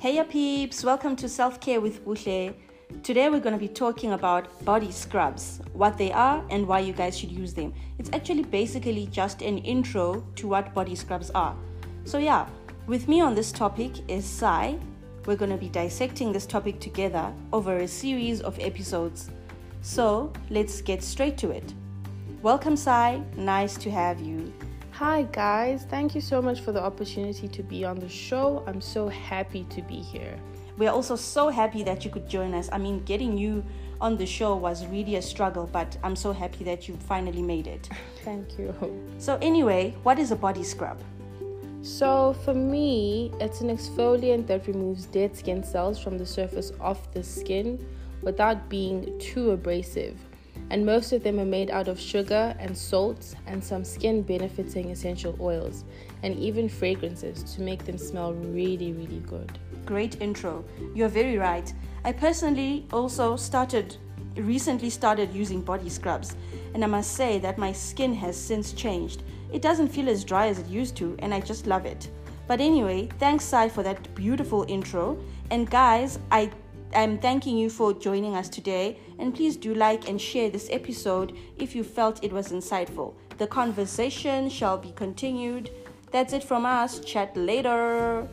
Hey ya peeps, welcome to Self Care with Boucher. Today we're going to be talking about body scrubs, what they are and why you guys should use them. It's actually basically just an intro to what body scrubs are. So yeah, with me on this topic is Sai. We're going to be dissecting this topic together over a series of episodes. So let's get straight to it. Welcome Sai, nice to have you. Hi guys, thank you so much for the opportunity to be on the show. I'm so happy to be here. We're also so happy that you could join us. I mean, getting you on the show was really a struggle, but I'm so happy that you finally made it. Thank you. So anyway, what is a body scrub? So for me, it's an exfoliant that removes dead skin cells from the surface of the skin without being too abrasive. And most of them are made out of sugar and salts and some skin benefiting essential oils and even fragrances to make them smell really, really good. Great intro. You're very right. I personally also recently started using body scrubs, and I must say that my skin has since changed. It doesn't feel as dry as it used to, and I just love it. But anyway, thanks Sai for that beautiful intro. And guys, I'm thanking you for joining us today, and please do like and share this episode if you felt it was insightful. The conversation shall be continued. That's it from us. Chat later.